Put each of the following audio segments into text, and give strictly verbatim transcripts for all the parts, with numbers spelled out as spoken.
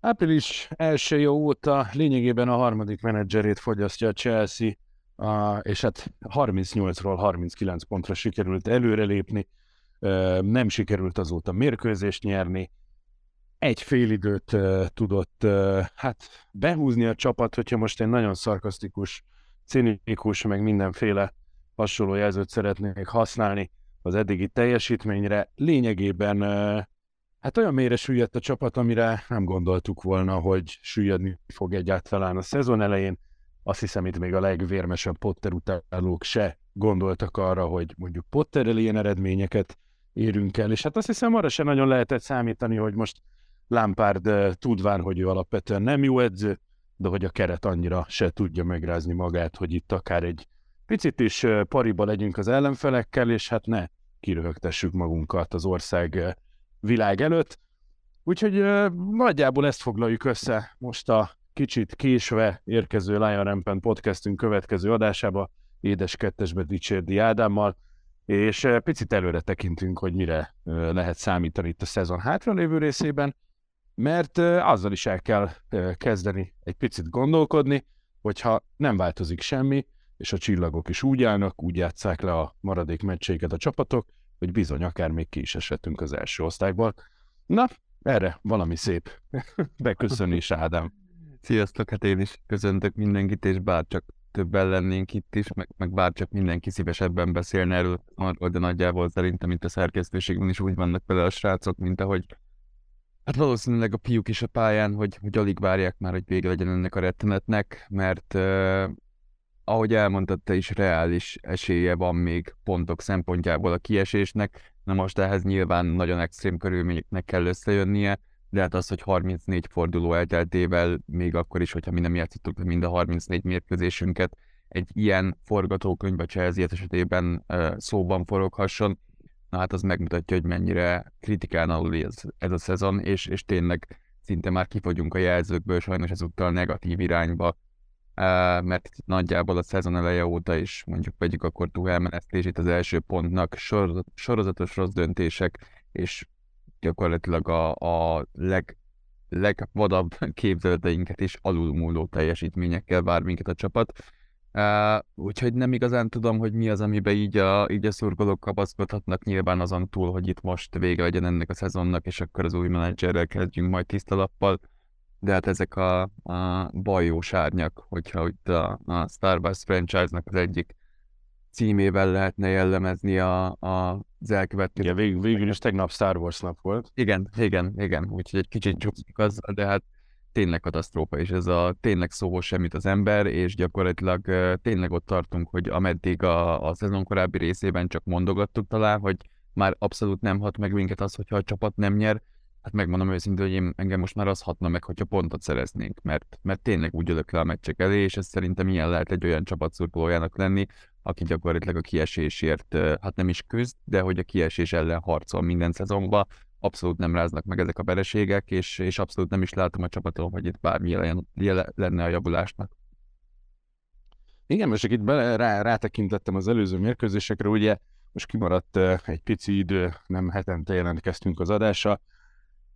Április elsője óta lényegében a harmadik menedzserét fogyasztja a Chelsea, és hát harmincnyolcról harminckilenc pontra sikerült előrelépni, nem sikerült azóta mérkőzést nyerni, egy fél időt tudott hát behúzni a csapat, hogyha most én nagyon szarkasztikus, cinikus, meg mindenféle hasonló jelzőt szeretnék használni az eddigi teljesítményre, lényegében hát olyan mélyre süllyedt a csapat, amire nem gondoltuk volna, hogy süllyedni fog egyáltalán a szezon elején. Azt hiszem, itt még a legvérmesebb Potter utálók se gondoltak arra, hogy mondjuk Potterrel ilyen eredményeket érünk el, és hát azt hiszem arra sem nagyon lehetett számítani, hogy most Lampard tudván, hogy ő alapvetően nem jó edző, de hogy a keret annyira se tudja megrázni magát, hogy itt akár egy picit is pariba legyünk az ellenfelekkel, és hát ne kiröhögtessük magunkat az ország világ előtt. Úgyhogy ö, nagyjából ezt foglaljuk össze most a kicsit késve érkező Lion Rampant podcastünk következő adásába, édes kettesbe Dicsérdi Ádámmal, és ö, picit előre tekintünk, hogy mire ö, lehet számítani itt a szezon hátralévő részében, mert ö, azzal is el kell ö, kezdeni egy picit gondolkodni, hogyha nem változik semmi, és a csillagok is úgy állnak, úgy játsszák le a maradék meccséket a csapatok, hogy bizony, akár még ki is esettünk az első osztályból. Na, erre valami szép beköszönés, Ádám. Sziasztok, hát én is köszöntök mindenkit, és bárcsak többen lennénk itt is, meg, meg bárcsak mindenki szívesebben beszélne erről, de nagyjából szerintem itt a szerkesztőségben is úgy vannak vele a srácok, mint ahogy hát valószínűleg a fiúk is a pályán, hogy, hogy alig várják már, hogy vége legyen ennek a rettenetnek, mert... Uh, ahogy elmondtad, te is reális esélye van még pontok szempontjából a kiesésnek, na most ehhez nyilván nagyon extrém körülményeknek kell összejönnie, de hát az, hogy harmincnégy forduló elteltével, még akkor is, hogyha mi nem játszottuk mind a harmincnégy mérkőzésünket, egy ilyen forgatókönyv a Chelsea esetében szóban foroghasson, na hát az megmutatja, hogy mennyire kritikán aluli ez, ez a szezon, és, és tényleg szinte már kifogyunk a jelzőkből, sajnos ezúttal negatív irányba, mert nagyjából a szezon eleje óta is, mondjuk vegyük akkor Tuchel menesztését az első pontnak, sorozatos rossz döntések, és gyakorlatilag a, a leg, legvadabb képzeleteinket is alulmúló teljesítményekkel vár minket a csapat. Úgyhogy nem igazán tudom, hogy mi az, amiben így a, így a szurkolók kapaszkodhatnak, nyilván azon túl, hogy itt most vége legyen ennek a szezonnak, és akkor az új menedzserrel kezdjünk majd tiszta lappal. De hát ezek a, a bajós árnyak, hogyha itt a, a Star Wars franchise-nak az egyik címével lehetne jellemezni a, a, az elkövetkező... Igen, vég, végül is tegnap Star Wars nap volt. Igen, igen, igen, úgyhogy egy kicsit csúszik az, de hát tényleg katasztrófa, és ez a tényleg szóhoz semmit az ember, és gyakorlatilag tényleg ott tartunk, hogy ameddig a, a szezon korábbi részében csak mondogattuk talán, hogy már abszolút nem hat meg minket az, hogyha a csapat nem nyer. Hát megmondom őszintén, hogy én, engem most már az hatna meg, hogyha pontot szereznénk, mert, mert tényleg úgy ülök le a meccsek elé, és ez szerintem ilyen lehet egy olyan csapatszurkolójának lenni, aki gyakorlatilag a kiesésért, hát nem is küzd, de hogy a kiesés ellen harcol minden szezonban, abszolút nem ráznak meg ezek a vereségek, és, és abszolút nem is látom a csapaton, hogy itt bármi jelen, jelen lenne a javulásnak. Igen, most itt bele, rá, rátekintettem az előző mérkőzésekre, ugye most kimaradt egy pici idő, nem hetente jelentkeztünk az adásra.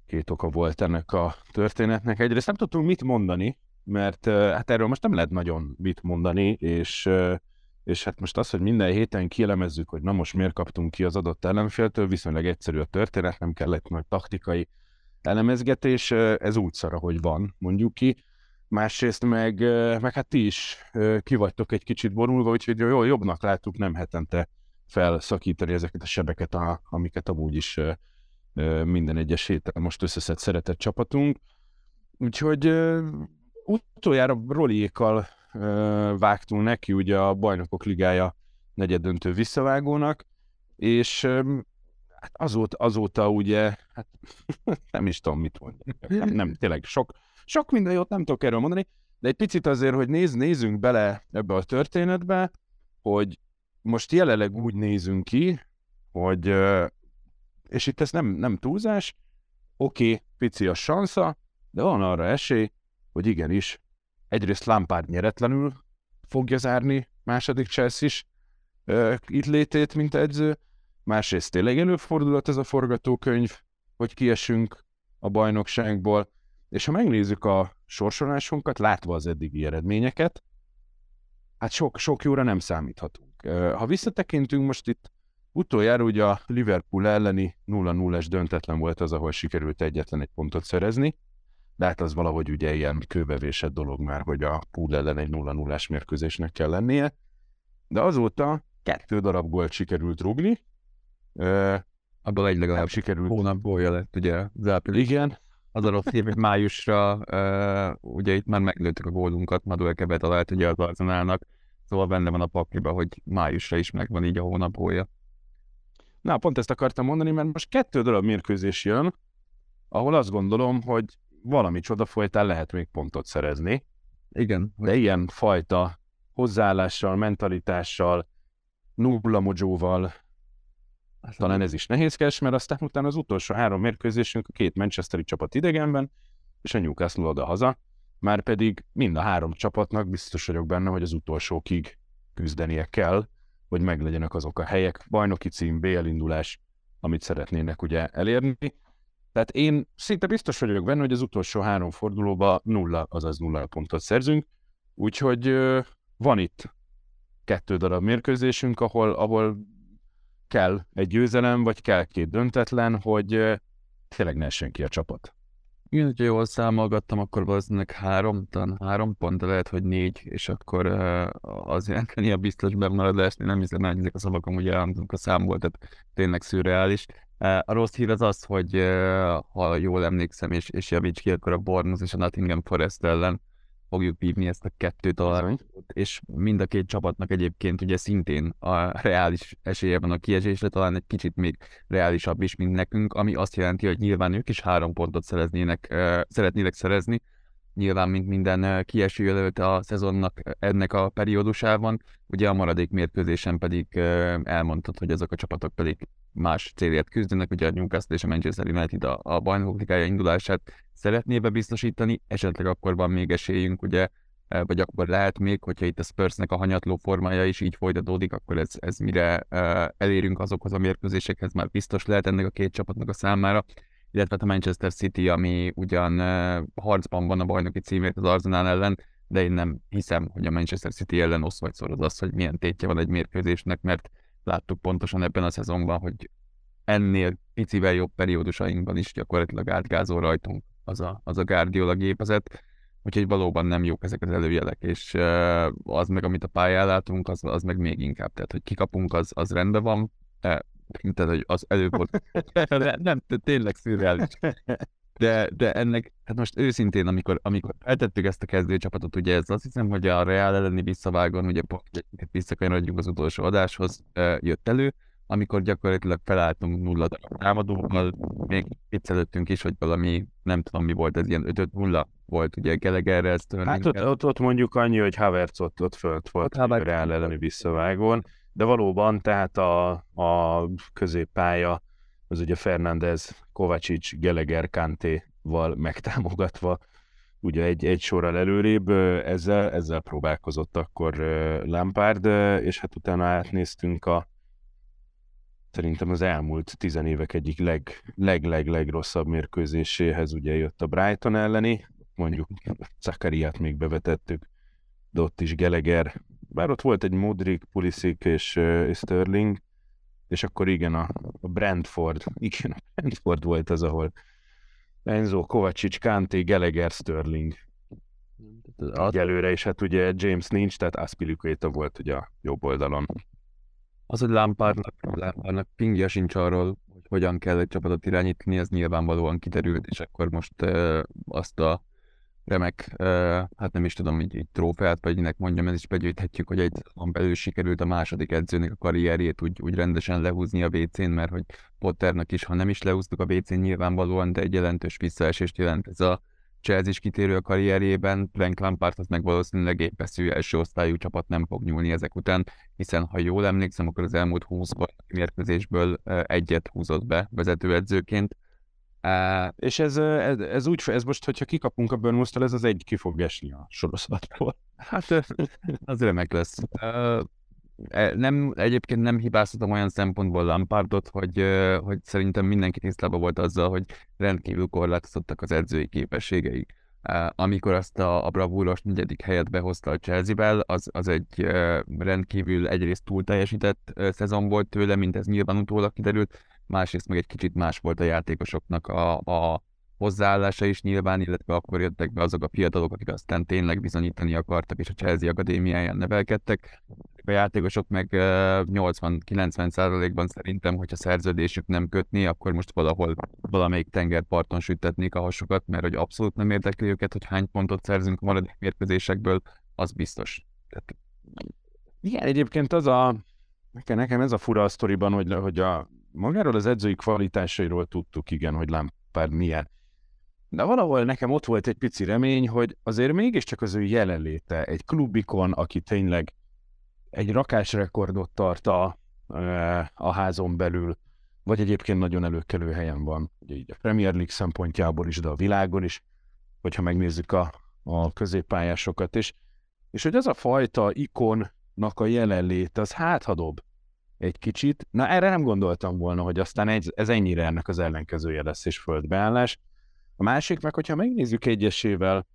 Két oka volt ennek a történetnek. Egyrészt nem tudtunk mit mondani, mert hát erről most nem lehet nagyon mit mondani, és, és hát most az, hogy minden héten kielemezzük, hogy na most miért kaptunk ki az adott ellenféltől, viszonylag egyszerű a történet, nem kellett nagy taktikai elemezgetés, ez úgy szar, ahogy van, mondjuk ki. Másrészt meg, meg hát ti is ki vagytok egy kicsit borulva, úgyhogy jól jobbnak láttuk nem hetente felszakítani ezeket a sebeket, amiket amúgy is minden egyes héten most összeszed szeretett csapatunk. Úgyhogy uh, utoljára Roliékkal uh, vágtunk neki ugye a Bajnokok Ligája negyeddöntő visszavágónak, és um, hát azóta, azóta ugye, hát nem is tudom mit mondani. Nem, nem tényleg sok, sok minden jót nem tudok erről mondani. De egy picit azért, hogy néz, nézzünk bele ebbe a történetbe, hogy most jelenleg úgy nézünk ki, hogy, és itt ez nem, nem túlzás, oké, okay, pici a sansza, de van arra esély, hogy igenis, egyrészt Lampard nyeretlenül fogja zárni második Chelsea is uh, itt létét, mint edző, másrészt tényleg előfordulhat ez a forgatókönyv, hogy kiesünk a bajnokságból, és ha megnézzük a sorsolásunkat, látva az eddigi eredményeket, hát sok, sok jóra nem számíthatunk. Uh, ha visszatekintünk most itt, utoljára ugye a Liverpool elleni nulla nullás döntetlen volt az, ahol sikerült egyetlen egy pontot szerezni, de hát az valahogy ugye ilyen kőbevésett dolog már, hogy a Pool ellen egy nulla nullás mérkőzésnek kell lennie, de azóta kettő darab gólt sikerült rúgni. Abban egy legalább sikerült. Hónap gólja lett, ugye? Igen. Az arra szép májusra, uh, ugye itt már meglőttük a gólunkat, Madueke betalált ugye az Arsenalnak, szóval benne van a pakliba, hogy májusra is megvan így a hónap gólja. Na, pont ezt akartam mondani, mert most kettő darab mérkőzés jön, ahol azt gondolom, hogy valami csoda folytán lehet még pontot szerezni. Igen. De ilyen fajta hozzáállással, mentalitással, nulla mojóval, talán ez is nehézkes, mert aztán utána az utolsó három mérkőzésünk a két manchesteri csapat idegenben, és a Newcastle oda-haza, már pedig mind a három csapatnak biztos vagyok benne, hogy az utolsókig küzdenie kell, hogy meglegyenek azok a helyek, bajnoki cím, bé el indulás, amit szeretnének ugye elérni. Tehát én szinte biztos vagyok benne, hogy az utolsó három fordulóban nulla, azaz nulla pontot szerzünk, úgyhogy van itt kettő darab mérkőzésünk, ahol, ahol kell egy győzelem, vagy kell két döntetlen, hogy tényleg ne essen ki a csapat. Én, hogyha jól számolgattam, akkor valószínűleg három, talán három pont, de lehet, hogy négy, és akkor az jelenteni a biztos bemaradás, nem hiszem, hogy ezek a szavakon ugye elmondunk a számból, tehát tényleg szürreális. A rossz hír az az, hogy ha jól emlékszem, és, és javíts ki, akkor a Bournemouth és a Nottingham Forest ellen fogjuk vívni ezt a kettőt alá, és mind a két csapatnak egyébként ugye szintén a reális esélye van a kiesésre, talán egy kicsit még reálisabb is, mint nekünk, ami azt jelenti, hogy nyilván ők is három pontot szereznének, szeretnének szerezni, nyilván mint minden kieső jelölt a szezonnak ennek a periódusában, ugye a maradék mérkőzésen pedig elmondtad, hogy azok a csapatok pedig más célért küzdenek, ugye a Newcastle és a Manchester United a, a bajnokok ligája indulását szeretné bebiztosítani, esetleg akkor van még esélyünk, ugye, vagy akkor lehet még, hogyha itt a Spursnek a hanyatló formája is így folytatódik, akkor ez, ez mire elérünk azokhoz a mérkőzésekhez, már biztos lehet ennek a két csapatnak a számára, illetve a Manchester City, ami ugyan harcban van a bajnoki címért az Arsenal ellen, de én nem hiszem, hogy a Manchester City ellen osz vagy szoroz az, hogy milyen tétje van egy mérkőzésnek, mert láttuk pontosan ebben a szezonban, hogy ennél picivel jobb periódusainkban is gyakorlatilag átgázol rajtunk az a, az a Guardiola gépezet, úgyhogy valóban nem jók ezek az előjelek, és az meg, amit a pályán látunk, az, az meg még inkább, tehát hogy kikapunk, az, az rendben van, tehát, hogy az előbb volt, nem, tényleg szürreális. De, de ennek, hát most őszintén, amikor, amikor eltettük ezt a kezdőcsapatot, ugye ez azt hiszem, hogy a Real elleni visszavágon, ugye visszakanyarodjunk az utolsó adáshoz, jött elő, amikor gyakorlatilag felálltunk nulla támadóval, még viccelődtünk is, hogy valami, nem tudom mi volt, ez ilyen öt nulla volt, ugye Gallagherrel, Sterling. Hát ott, ott mondjuk annyi, hogy Havertz ott, ott fölt volt a Real elleni visszavágon, de valóban tehát a, a középpálya, az ugye Fernández, Kovacics, Gallagher, Kanté-val megtámogatva, ugye egy, egy sorral előrébb, ezzel, ezzel próbálkozott akkor Lampard, és hát utána átnéztünk a, szerintem az elmúlt tizen évek egyik leg-leg-leg-legrosszabb mérkőzéséhez, ugye jött a Brighton elleni, mondjuk Zakariát még bevetettük, de ott is Gallagher, bár ott volt egy Modrić, Pulisic és, és Sterling, és akkor igen, a, a Brentford, igen, a Brentford volt az, ahol Enzo, Kovacic, Kanté, Gallagher, Sterling. Egyelőre, és hát ugye James nincs, tehát Aspilicueta volt ugye a jobb oldalon. Az, hogy Lampardnak, Lampardnak pingja sincs arról, hogy hogyan kell egy csapatot irányítani, ez nyilvánvalóan kiderült, és akkor most e, azt a remek, e, hát nem is tudom, így, így trófeát, vagy minek mondjam, ez is begyűjthetjük, hogy egy szezon belül sikerült a második edzőnek a karrierjét úgy, úgy rendesen lehúzni a vé cén, mert hogy Potternak is, ha nem is lehúztuk a vé cén nyilvánvalóan, de egy jelentős visszaesést jelent ez a Chelsea is kitérő a karrierjében, Frank Lampardhoz meg valószínűleg épeszű első osztályú csapat nem fog nyúlni ezek után, hiszen ha jól emlékszem, akkor az elmúlt húsz mérkőzésből egyet húzott be vezetőedzőként. Uh, és ez, ez, ez úgy, ez most, hogyha kikapunk a Bournemouth-tól, ez az egy ki fog esni a sorozatból. Hát az remek lesz. Uh, nem, egyébként nem hibáztatom olyan szempontból Lampardot, hogy, hogy szerintem mindenki tisztában volt azzal, hogy rendkívül korlátozottak az edzői képességei. Uh, amikor azt a, a bravúros negyedik helyet behozta a Chelsea-vel, az, az egy uh, rendkívül egyrészt túl teljesített uh, szezon volt tőle, mint ez nyilván utólag kiderült, másrészt meg egy kicsit más volt a játékosoknak a, a hozzáállása is nyilván, illetve akkor jöttek be azok a fiatalok, akik aztán tényleg bizonyítani akartak, és a Chelsea akadémiáján nevelkedtek. A játékosok meg nyolcvan-kilencven százalékban szerintem, hogyha szerződésük nem kötné, akkor most valahol valamelyik tengerparton sütetnék a hasukat, mert hogy abszolút nem érdekli őket, hogy hány pontot szerzünk a maradék mérkőzésekből, az biztos. Tehát... Igen, egyébként az a... Nekem ez a fura a sztoriban, hogy, hogy a magáról az edzői kvalitásairól tudtuk, igen, hogy Lampard milyen. De valahol nekem ott volt egy pici remény, hogy azért mégiscsak az ő jelenléte egy klubikon, aki tényleg egy rakásrekordot tart a, a házon belül, vagy egyébként nagyon előkelő helyen van, ugye így a Premier League szempontjából is, de a világon is, hogyha megnézzük a, a középpályásokat is. És hogy az a fajta ikonnak a jelenléte, az háthadobb egy kicsit. Na erre nem gondoltam volna, hogy aztán egy, ez ennyire ennek az ellenkezője lesz és földbeállás. A másik meg, hogyha megnézzük egyesével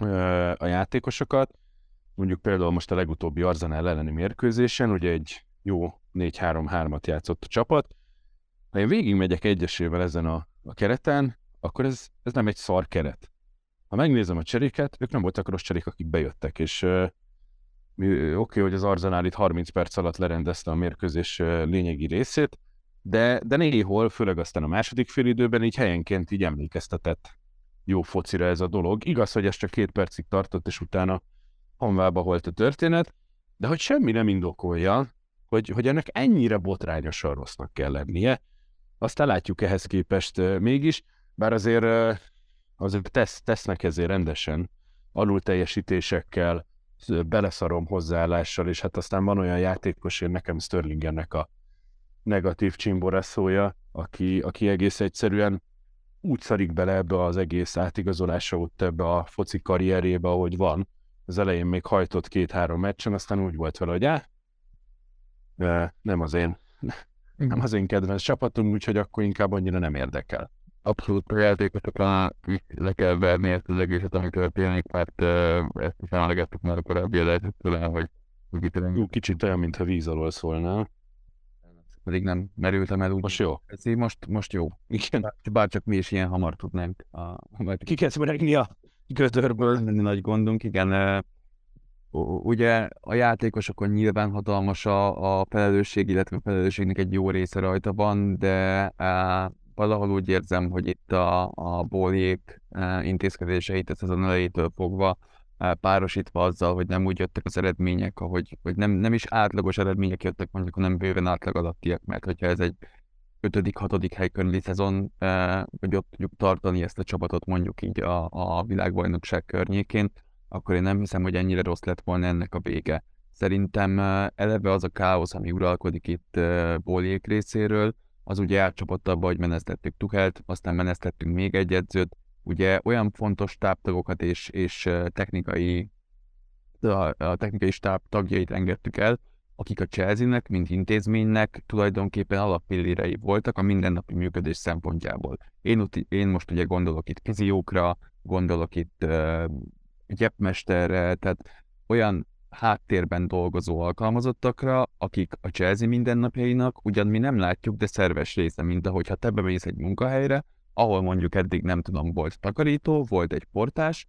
ö, a játékosokat, mondjuk például most a legutóbbi Arsenal elleni mérkőzésen, ugye egy jó négy-három-hármat játszott a csapat, ha én végigmegyek egyesével ezen a, a kereten, akkor ez, ez nem egy szar keret. Ha megnézem a cseréket, ők nem voltak rossz cserék, akik bejöttek, és ö, Oké, okay, hogy az Arsenal itt harminc perc alatt lerendezte a mérkőzés lényegi részét, de, de néhol, főleg aztán a második fél időben így helyenként így emlékeztetett jó focira ez a dolog. Igaz, hogy ez csak két percig tartott, és utána hamvába volt a történet, de hogy semmi nem indokolja, hogy, hogy ennek ennyire botrányosan rossznak kell lennie. Aztán látjuk ehhez képest mégis, bár azért, azért tesz, tesznek ezért rendesen alulteljesítésekkel, beleszarom hozzáállással, és hát aztán van olyan játékos, én nekem Sterlingennek a negatív csimboraszója, aki, aki egész egyszerűen úgy szarik bele ebbe az egész átigazolása ott ebbe a foci karrierjébe, ahogy van. Az elején még hajtott két-három meccsen, aztán úgy volt vele, hogy á, nem az én, nem az én kedvenc csapatom, úgyhogy akkor inkább annyira nem érdekel. Abszolút játékosokra le kell verni ezt az egészet, ami történik, mert ezt is emlegettük már a korábbi adásoktól, hogy kicsit olyan, mintha víz alól szólnál. Pedig nem merültem el úgy. Most jó. Most, most jó. Igen. Bárcsak mi is ilyen hamar tudnánk. Ki kell szöregni a gödörből. Nagy gondunk, igen. Ugye a játékosokon nyilván hatalmas a, a felelősség, illetve a felelősségnek egy jó része rajta van, de... Valahol úgy érzem, hogy itt a, a Boehlyék e, intézkedéseit ezt azon elejétől fogva e, párosítva azzal, hogy nem úgy jöttek az eredmények, ahogy, hogy nem, nem is átlagos eredmények jöttek, mondjuk, hanem bőven átlag alattiak, mert hogyha ez egy ötödik-hatodik hely körüli szezon, e, hogy ott tudjuk tartani ezt a csapatot mondjuk így a, a világbajnokság környékén, akkor én nem hiszem, hogy ennyire rossz lett volna ennek a vége. Szerintem e, eleve az a káosz, ami uralkodik itt e, Boehlyék részéről, az ugye átcsapott abba, hogy menesztettük Tuchelt, aztán menesztettünk még egy edzőt, ugye olyan fontos stábtagokat és, és technikai, a technikai stáb tagjait engedtük el, akik a Chelsea-nek, mint intézménynek tulajdonképpen alappillérei voltak a mindennapi működés szempontjából. Én, én most ugye gondolok itt fiziókra, gondolok itt uh, gyepmesterre, tehát olyan háttérben dolgozó alkalmazottakra, akik a Chelsea mindennapjainak, ugyan mi nem látjuk, de szerves része, mint ahogyha te bemész egy munkahelyre, ahol mondjuk eddig nem tudom, volt takarító, volt egy portás,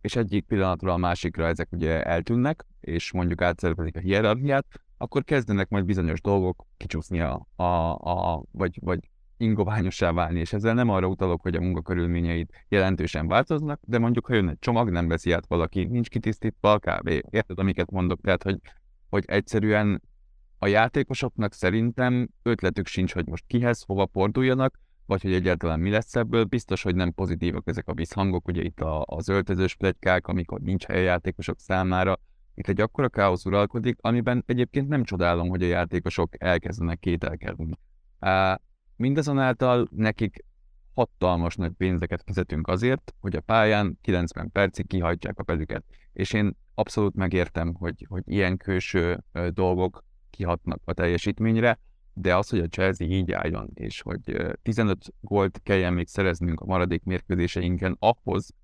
és egyik pillanatról a másikra ezek ugye eltűnnek, és mondjuk átszervezik a hierarchiát, akkor kezdenek majd bizonyos dolgok kicsúszni, a, a, a, vagy, vagy ingoványossá válni, és ezzel nem arra utalok, hogy a munkakörülményeit jelentősen változnak, de mondjuk, ha jön egy csomag, nem veszi át valaki, nincs kitisztítva a kávé. Érted, amiket mondok? Tehát, hogy, hogy egyszerűen a játékosoknak szerintem ötletük sincs, hogy most kihez, hova forduljanak, vagy hogy egyáltalán mi lesz ebből. Biztos, hogy nem pozitívak ezek a visszhangok, ugye itt a, az öltözős pletykák, amikor nincs hely a játékosok számára. Itt egy akkora káosz uralkodik, amiben egyébként nem csodálom, hogy a játékosok elkezdenek kételkedni. Mindazonáltal nekik hatalmas nagy pénzeket fizetünk azért, hogy a pályán kilencven percig kihajtják a pedüket. És én abszolút megértem, hogy, hogy ilyen külső dolgok kihatnak a teljesítményre, de az, hogy a Chelsea így álljon, és hogy tizenöt gólt kelljen még szereznünk a maradék mérkőzéseinken ahhoz,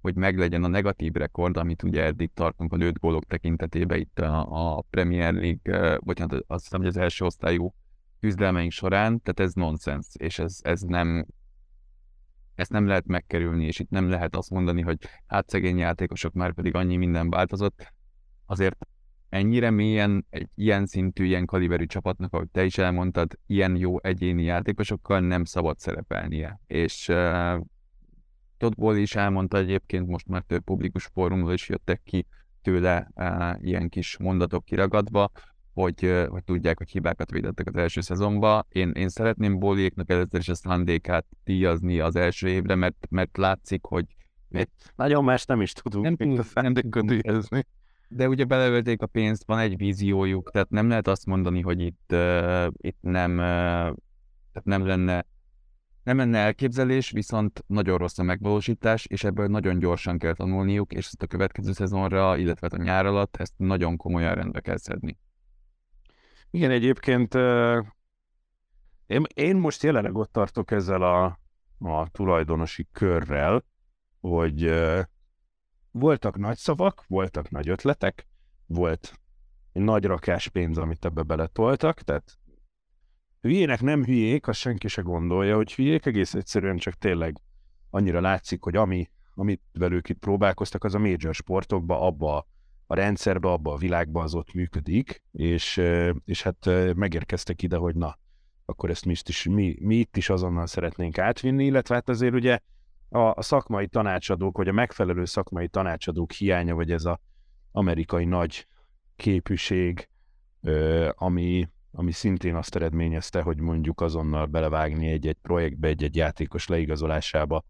hogy meglegyen a negatív rekord, amit ugye eddig tartunk a öt gólok tekintetében itt a, a Premier League, vagy hát azt hiszem, hogy az első osztályú küzdelmeink során, tehát ez nonsens, és ez, ez nem, ezt nem lehet megkerülni, és itt nem lehet azt mondani, hogy hát szegény játékosok, már pedig annyi minden változott. Azért ennyire mélyen egy ilyen szintű, ilyen kaliberű csapatnak, ahogy te is elmondtad, ilyen jó egyéni játékosokkal nem szabad szerepelnie. És uh, Todd Boehly is elmondta egyébként, most már több publikus fórumról is jöttek ki tőle uh, ilyen kis mondatok kiragadva, Hogy, hogy tudják, hogy hibákat vétettek az első szezonban. Én, én szeretném Boehlyéknak először is a szándékát díjazni az első évre, mert, mert látszik, hogy... Mert nagyon más nem is tudunk nem még a szándékot díjazni. De ugye beleölték a pénzt, van egy víziójuk, tehát nem lehet azt mondani, hogy itt, uh, itt nem, uh, tehát nem lenne nem lenne elképzelés, viszont nagyon rossz a megvalósítás, és ebből nagyon gyorsan kell tanulniuk, és ezt a következő szezonra, illetve a nyár alatt ezt nagyon komolyan rendbe kell szedni. Igen, egyébként uh, én, én most jelenleg ott tartok ezzel a, a tulajdonosi körrel, hogy uh, voltak nagy szavak, voltak nagy ötletek, volt egy nagy rakás pénz, amit ebbe beletoltak, tehát hülyének nem hülyék, azt senki se gondolja, hogy hülyék, egész egyszerűen csak tényleg annyira látszik, hogy ami, amit velük itt próbálkoztak, az a major sportokba, abba a rendszerbe, abban a világban az ott működik, és, és hát megérkeztek ide, hogy na, akkor ezt mi, is, mi, mi itt is azonnal szeretnénk átvinni, illetve hát azért ugye a, a szakmai tanácsadók, vagy a megfelelő szakmai tanácsadók hiánya, vagy ez az amerikai nagy képűség, ami, ami szintén azt eredményezte, hogy mondjuk azonnal belevágni egy-egy projektbe, egy-egy játékos leigazolásába,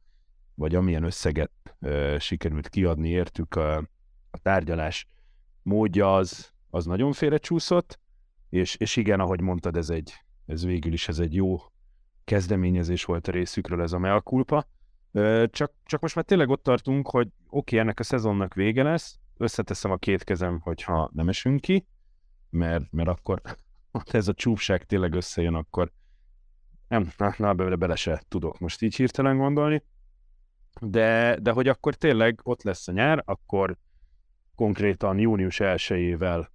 vagy amilyen összeget sikerült kiadni értük, a, a tárgyalás módja az, az nagyon félrecsúszott, és, és igen, ahogy mondtad, ez, egy, ez végül is ez egy jó kezdeményezés volt a részükről, ez a mea culpa. Csak, csak most már tényleg ott tartunk, hogy oké, okay, ennek a szezonnak vége lesz, összeteszem a két kezem, hogyha nem esünk ki, mert, mert akkor ha ez a csúfság tényleg összejön, akkor nem, na, na bele, bele se tudok most így hirtelen gondolni, de, de hogy akkor tényleg ott lesz a nyár, akkor konkrétan június elsejével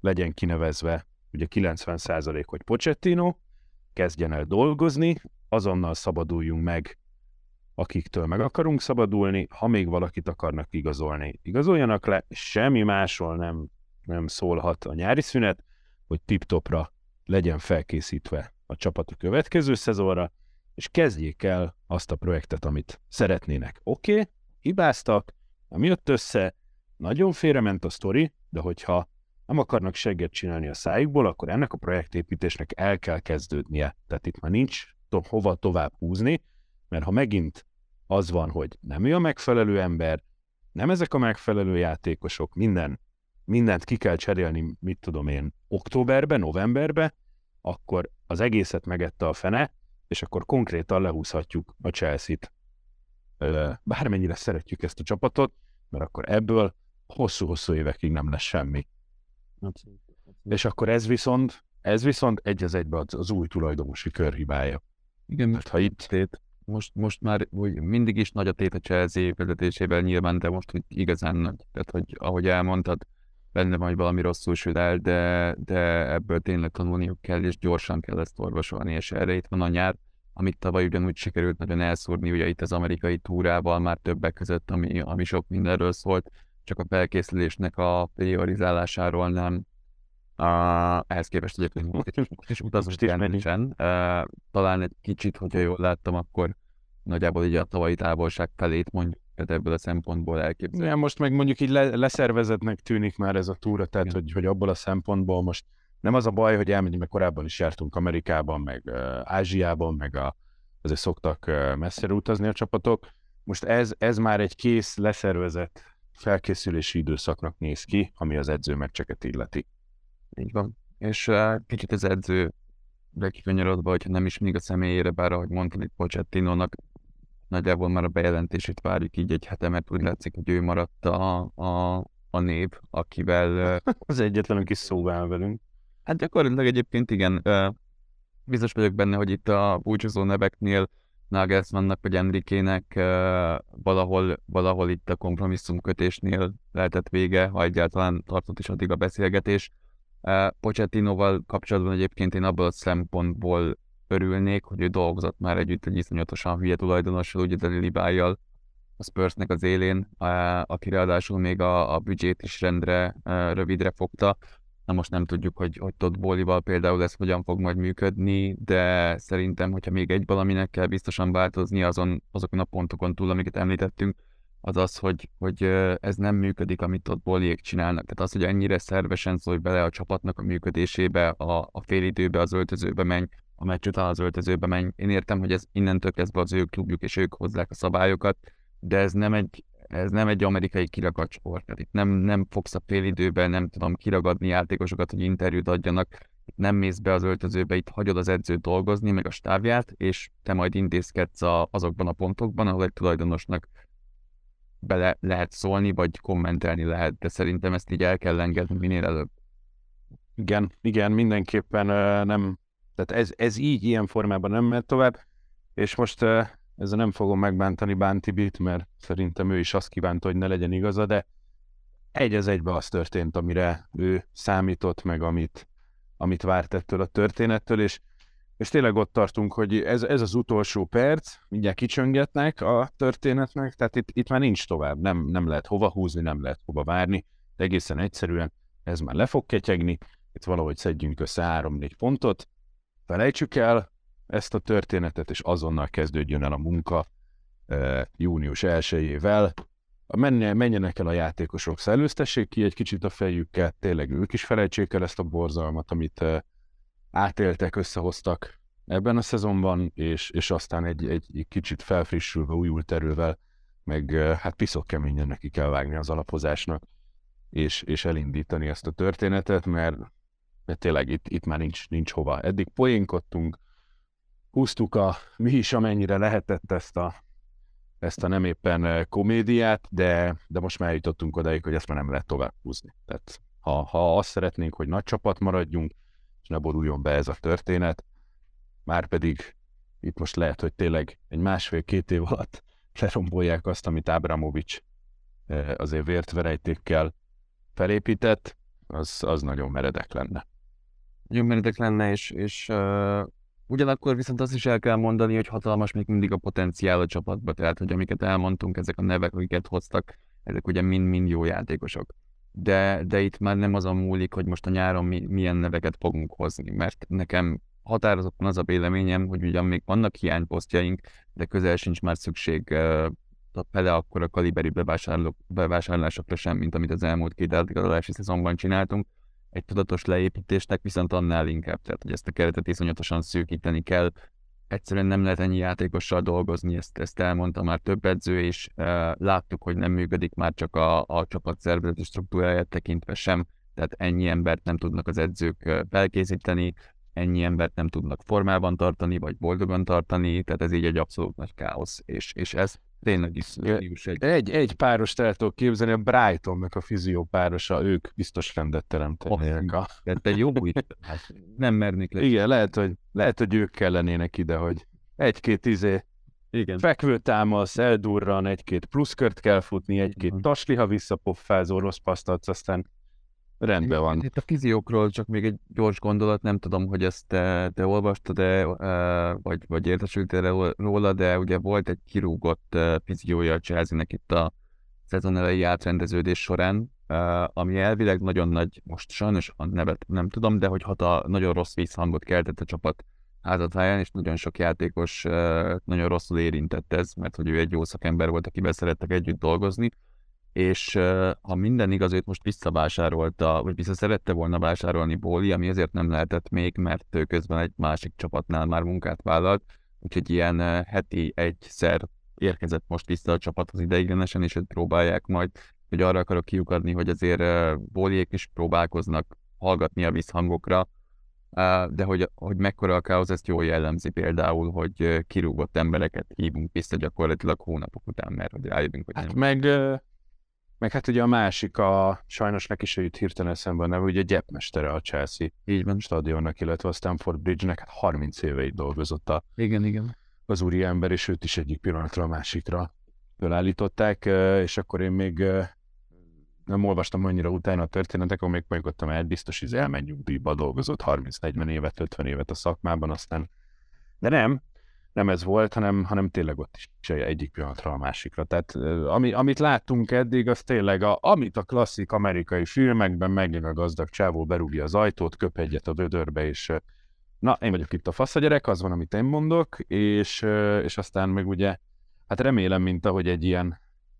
legyen kinevezve, ugye kilencven százalék, hogy Pochettino, kezdjen el dolgozni, azonnal szabaduljunk meg, akiktől meg akarunk szabadulni, ha még valakit akarnak igazolni, igazoljanak le, semmi másról nem, nem szólhat a nyári szünet, hogy tip-topra legyen felkészítve a csapat a következő szezonra, és kezdjék el azt a projektet, amit szeretnének. Oké, okay, hibáztak, nem jött össze, nagyon félrement a sztori, de hogyha nem akarnak segget csinálni a szájukból, akkor ennek a projektépítésnek el kell kezdődnie. Tehát itt már nincs to- hova tovább húzni, mert ha megint az van, hogy nem ő a megfelelő ember, nem ezek a megfelelő játékosok, minden, mindent ki kell cserélni, mit tudom én, októberbe, novemberbe, akkor az egészet megette a fene, és akkor konkrétan lehúzhatjuk a Chelsea-t. Bármennyire szeretjük ezt a csapatot, mert akkor ebből hosszú-hosszú évekig nem lesz semmi. Abszolút, abszolút. És akkor ez viszont, ez viszont egy az egyben az új tulajdonosi kör hibája. Igen, mert ha itt tét, most, most már hogy mindig is nagy a tét a Chelsea vezetésével nyilván, de most hogy igazán nagy. Tehát, hogy ahogy elmondtad, benne majd valami rosszul sül el, de, de ebből tényleg tanulniuk kell, és gyorsan kell ezt orvosolni, és erre itt van a nyár, amit tavaly ugyanúgy sikerült nagyon elszúrni, ugye itt az amerikai túrával már többek között, ami, ami sok mindenről szólt, csak a felkészülésnek a priorizálásáról nem. Uh, ehhez képest egyébként is utazott jelentsen. Uh, talán egy kicsit, hogyha jól láttam, akkor nagyjából így a tavalyi távolság felét mondjuk, tehát ebből a szempontból elképzelhető. Ja, most meg mondjuk így le, leszervezetnek tűnik már ez a túra, tehát hogy, hogy abból a szempontból most nem az a baj, hogy elmegyünk, mert korábban is jártunk Amerikában, meg uh, Ázsiában, meg a, azért szoktak messzire utazni a csapatok. Most ez, ez már egy kész, leszervezett felkészülési időszaknak néz ki, ami az edző meccseket illeti. Így van. És uh, kicsit az edző lekikanyarodva, hogyha nem is mindig a személyére, bár ahogy mondtam itt Pochettinónak, nagyjából már a bejelentését várjuk így egy hete, mert úgy látszik, hogy ő maradt a, a, a név, akivel... Uh, az egyetlen kis szóba áll velünk. Hát gyakorlatilag egyébként igen, uh, biztos vagyok benne, hogy itt a búcsúzó neveknél Nagelsmannnak vagy Enrikének uh, valahol, valahol itt a kompromisszumkötésnél lehetett vége, ha egyáltalán tartott is addig a beszélgetés. Uh, Pochettinoval kapcsolatban egyébként én abból a szempontból örülnék, hogy ő dolgozott már együtt egy iszonyatosan hülye tulajdonossal, ugye Deli Libájjal, a Spursnek az élén, uh, aki ráadásul még a, a büdzsét is rendre, uh, rövidre fogta. Na most nem tudjuk, hogy, hogy Todd Boehlyval például ez hogyan fog majd működni, de szerintem, hogyha még egy valaminek kell biztosan változni azon, azokon a pontokon túl, amiket említettünk, az az, hogy, hogy ez nem működik, amit Todd Boehlyék csinálnak. Tehát az, hogy ennyire szervesen szólj bele a csapatnak a működésébe, a, a fél időbe, az öltözőbe menj, a meccs után az öltözőbe menj. Én értem, hogy ez innentől kezdve az ő klubjuk, és ők hozzák a szabályokat, de ez nem egy, ez nem egy amerikai kiragadt sport. Tehát itt nem, nem fogsz a fél időben, nem tudom, kiragadni játékosokat, hogy interjút adjanak. Itt nem mész be az öltözőbe, itt hagyod az edzőt dolgozni, meg a stábját, és te majd intézkedsz a, azokban a pontokban, ahol egy tulajdonosnak bele lehet szólni, vagy kommentelni lehet, de szerintem ezt így el kell engedni minél előbb. Igen, igen, mindenképpen uh, nem, tehát ez, ez így, ilyen formában nem mehet tovább, és most uh, ezzel nem fogom megbántani Bántibit, mert szerintem ő is azt kívánta, hogy ne legyen igaza, de egy az egybe az történt, amire ő számított, meg amit, amit várt ettől a történettől, és És tényleg ott tartunk, hogy ez, ez az utolsó perc, mindjárt kicsöngetnek a történetnek, tehát itt, itt már nincs tovább, nem, nem lehet hova húzni, nem lehet hova várni, de egészen egyszerűen ez már le fog ketyegni, itt valahogy szedjünk össze három-négy pontot, felejtsük el ezt a történetet, és azonnal kezdődjön el a munka e, június elsejével. Menjenek el a játékosok, szellőztessék ki egy kicsit a fejükkel, tényleg ők is felejtsék el ezt a borzalmat, amit... E, átéltek, összehoztak ebben a szezonban, és, és aztán egy, egy, egy kicsit felfrissülve, újult erővel, meg hát piszok keményen neki kell vágni az alapozásnak, és, és elindítani ezt a történetet, mert, mert tényleg itt, itt már nincs, nincs hova. Eddig poénkodtunk, húztuk a mi is amennyire lehetett ezt a, ezt a nem éppen komédiát, de, de most már eljutottunk odáig, hogy ezt már nem lehet tovább húzni. Tehát ha, ha azt szeretnénk, hogy nagy csapat maradjunk, ne boruljon be ez a történet, márpedig itt most lehet, hogy tényleg egy másfél-két év alatt lerombolják azt, amit Abramovich azért vértverejtékkel felépített, az, az nagyon meredek lenne. Nagyon meredek lenne, és, és uh, ugyanakkor viszont azt is el kell mondani, hogy hatalmas még mindig a potenciál a csapatban, tehát hogy amiket elmondtunk, ezek a nevek, akiket hoztak, ezek ugye mind-mind jó játékosok. De, de itt már nem azon múlik, hogy most a nyáron mi, milyen neveket fogunk hozni, mert nekem határozottan az a véleményem, hogy ugyan még vannak hiányposztjaink, de közel sincs már szükség uh, fele akkor a kaliberi bevásárlásokra sem, mint amit az elmúlt két átigazolási szezonban csináltunk. Egy tudatos leépítésnek viszont annál inkább, tehát hogy ezt a keretet iszonyatosan szűkíteni kell. Egyszerűen nem lehet ennyi játékossal dolgozni, ezt, ezt elmondta már több edző is. Láttuk, hogy nem működik már csak a, a csapat szervezeti struktúráját tekintve sem, tehát ennyi embert nem tudnak az edzők felkészíteni, ennyi embert nem tudnak formában tartani, vagy boldogan tartani, tehát ez így egy abszolút nagy káosz, és, és ez tényleg is egy... Egy, egy párost el tudok képzelni, a Brightonnak a fiziópárosa, ők biztos rendet teremtenének a... Tehát egy jó új... Hát nem mernék le. Igen, lehet hogy, lehet, hogy ők kellenének ide, hogy egy-két izé fekvőtámasz, eldurran, egy-két pluszkört kell futni, egy-két tasli, ha visszapoffázó, rossz pasztatsz, aztán rendben van. Itt a fiziókról csak még egy gyors gondolat, nem tudom, hogy ezt te, te olvastad, de, vagy, vagy értesültél róla, de ugye volt egy kirúgott fiziója a Chelsea-nek itt a szezon elejé átrendeződés során, ami elvileg nagyon nagy, most sajnos a nevet nem tudom, de hogy hat a nagyon rossz visszhangot keltett a csapat házatáján, és nagyon sok játékos nagyon rosszul érintett ez, mert hogy ő egy jó szakember volt, akivel szerettek együtt dolgozni, és ha minden igaz, őt most visszavásárolta, vagy vissza szerette volna vásárolni Boehly, ami azért nem lehetett még, mert ő közben egy másik csapatnál már munkát vállalt, úgyhogy ilyen heti egyszer érkezett most vissza a csapat az ideiglenesen, és őt próbálják majd, hogy arra akarok kiukadni, hogy azért Boehlyék is próbálkoznak hallgatni a visszhangokra, de hogy, hogy mekkora a káosz, ezt jól jellemzi például, hogy kirúgott embereket hívunk vissza gyakorlatilag hónapok után, mert hogy rájövünk, hogy hát nem. Meg, meg hát ugye a másik, a, sajnos neki se jut hirtelen eszembe a neve, ugye gyepmestere a Chelsea így van stadionnak, illetve a Stamford Bridge-nek, hát harminc éve így dolgozott a, igen, igen. az úri ember, és őt is egyik pillanatra a másikra fölállították, és akkor én még nem olvastam annyira utána a történetek, amelyek megjöttem el, biztos, hogy elmegy nyugdíjba, dolgozott harminc-negyven évet, ötven évet a szakmában, aztán, de nem, nem ez volt, hanem, hanem tényleg ott is egyik pillanatra a másikra. Tehát ami, amit láttunk eddig, az tényleg, a, amit a klasszik amerikai filmekben megint a gazdag csávó berúgja az ajtót, köp egyet a vödörbe, és na, én vagyok itt a faszagyerek, az van, amit én mondok, és, és aztán meg ugye, hát remélem, mint ahogy egy ilyen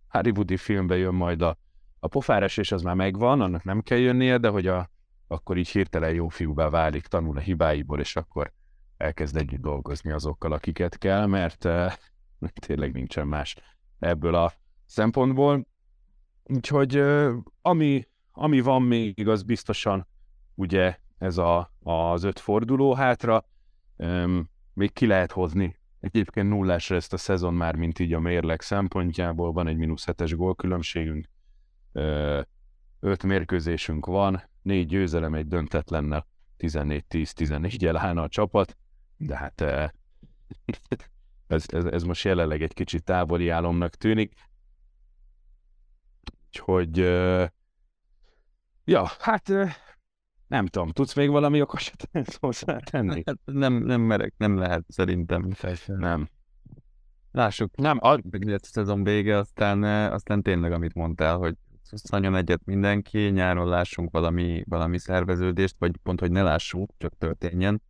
hollywoodi filmbe jön majd a A pofárás, és az már megvan, annak nem kell jönnie, de hogy a, akkor így hirtelen jó fiúvá válik, tanul a hibáiból, és akkor elkezd együtt dolgozni azokkal, akiket kell, mert e, tényleg nincsen más ebből a szempontból. Úgyhogy e, ami, ami van még, az biztosan ugye ez a, az öt forduló hátra, e, még ki lehet hozni. Egyébként nullásra ezt a szezon már, mint így a mérleg szempontjából, van egy mínusz hetes gólkülönbségünk, öt mérkőzésünk van, négy győzelem, egy döntetlennel, tizennégy tíz tizennégyel állna a csapat, de hát ez, ez, ez most jelenleg egy kicsit távoli álomnak tűnik. Úgyhogy ja, hát nem tudom, tudsz még valami okosat hozzátenni? Nem, nem merek, nem lehet szerintem. Nem. Lássuk, nem, a szezon vége, aztán, aztán tényleg, amit mondtál, hogy szusszanjon egyet mindenki, nyáron lássunk valami, valami szerveződést, vagy pont, hogy ne lássuk, csak történjen.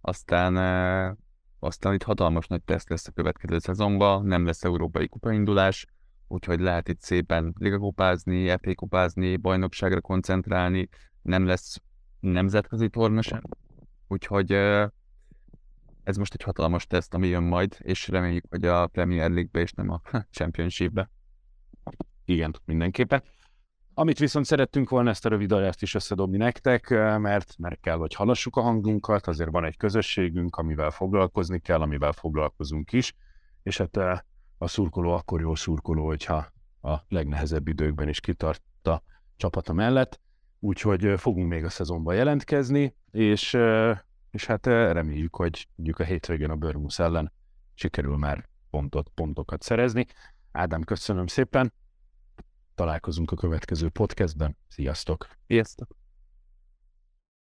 Aztán, aztán itt hatalmas nagy teszt lesz a következő szezonban, nem lesz európai kupaindulás, úgyhogy lehet itt szépen ligakupázni, ef á kupázni, bajnokságra koncentrálni, nem lesz nemzetközi torna sem, úgyhogy ez most egy hatalmas teszt, ami jön majd, és reméljük, hogy a Premier League-be és nem a Championship-be. Igen, mindenképpen. Amit viszont szerettünk volna, ezt a rövid adást is összedobni nektek, mert, mert kell, hogy hallassuk a hangunkat, azért van egy közösségünk, amivel foglalkozni kell, amivel foglalkozunk is, és hát a szurkoló akkor jó szurkoló, hogyha a legnehezebb időkben is kitart a csapata mellett, úgyhogy fogunk még a szezonban jelentkezni, és... és hát reméljük, hogy mondjuk a hétvégén a Bournemouth ellen sikerül már pontot, pontokat szerezni. Ádám, köszönöm szépen, találkozunk a következő podcastben. Sziasztok! Sziasztok!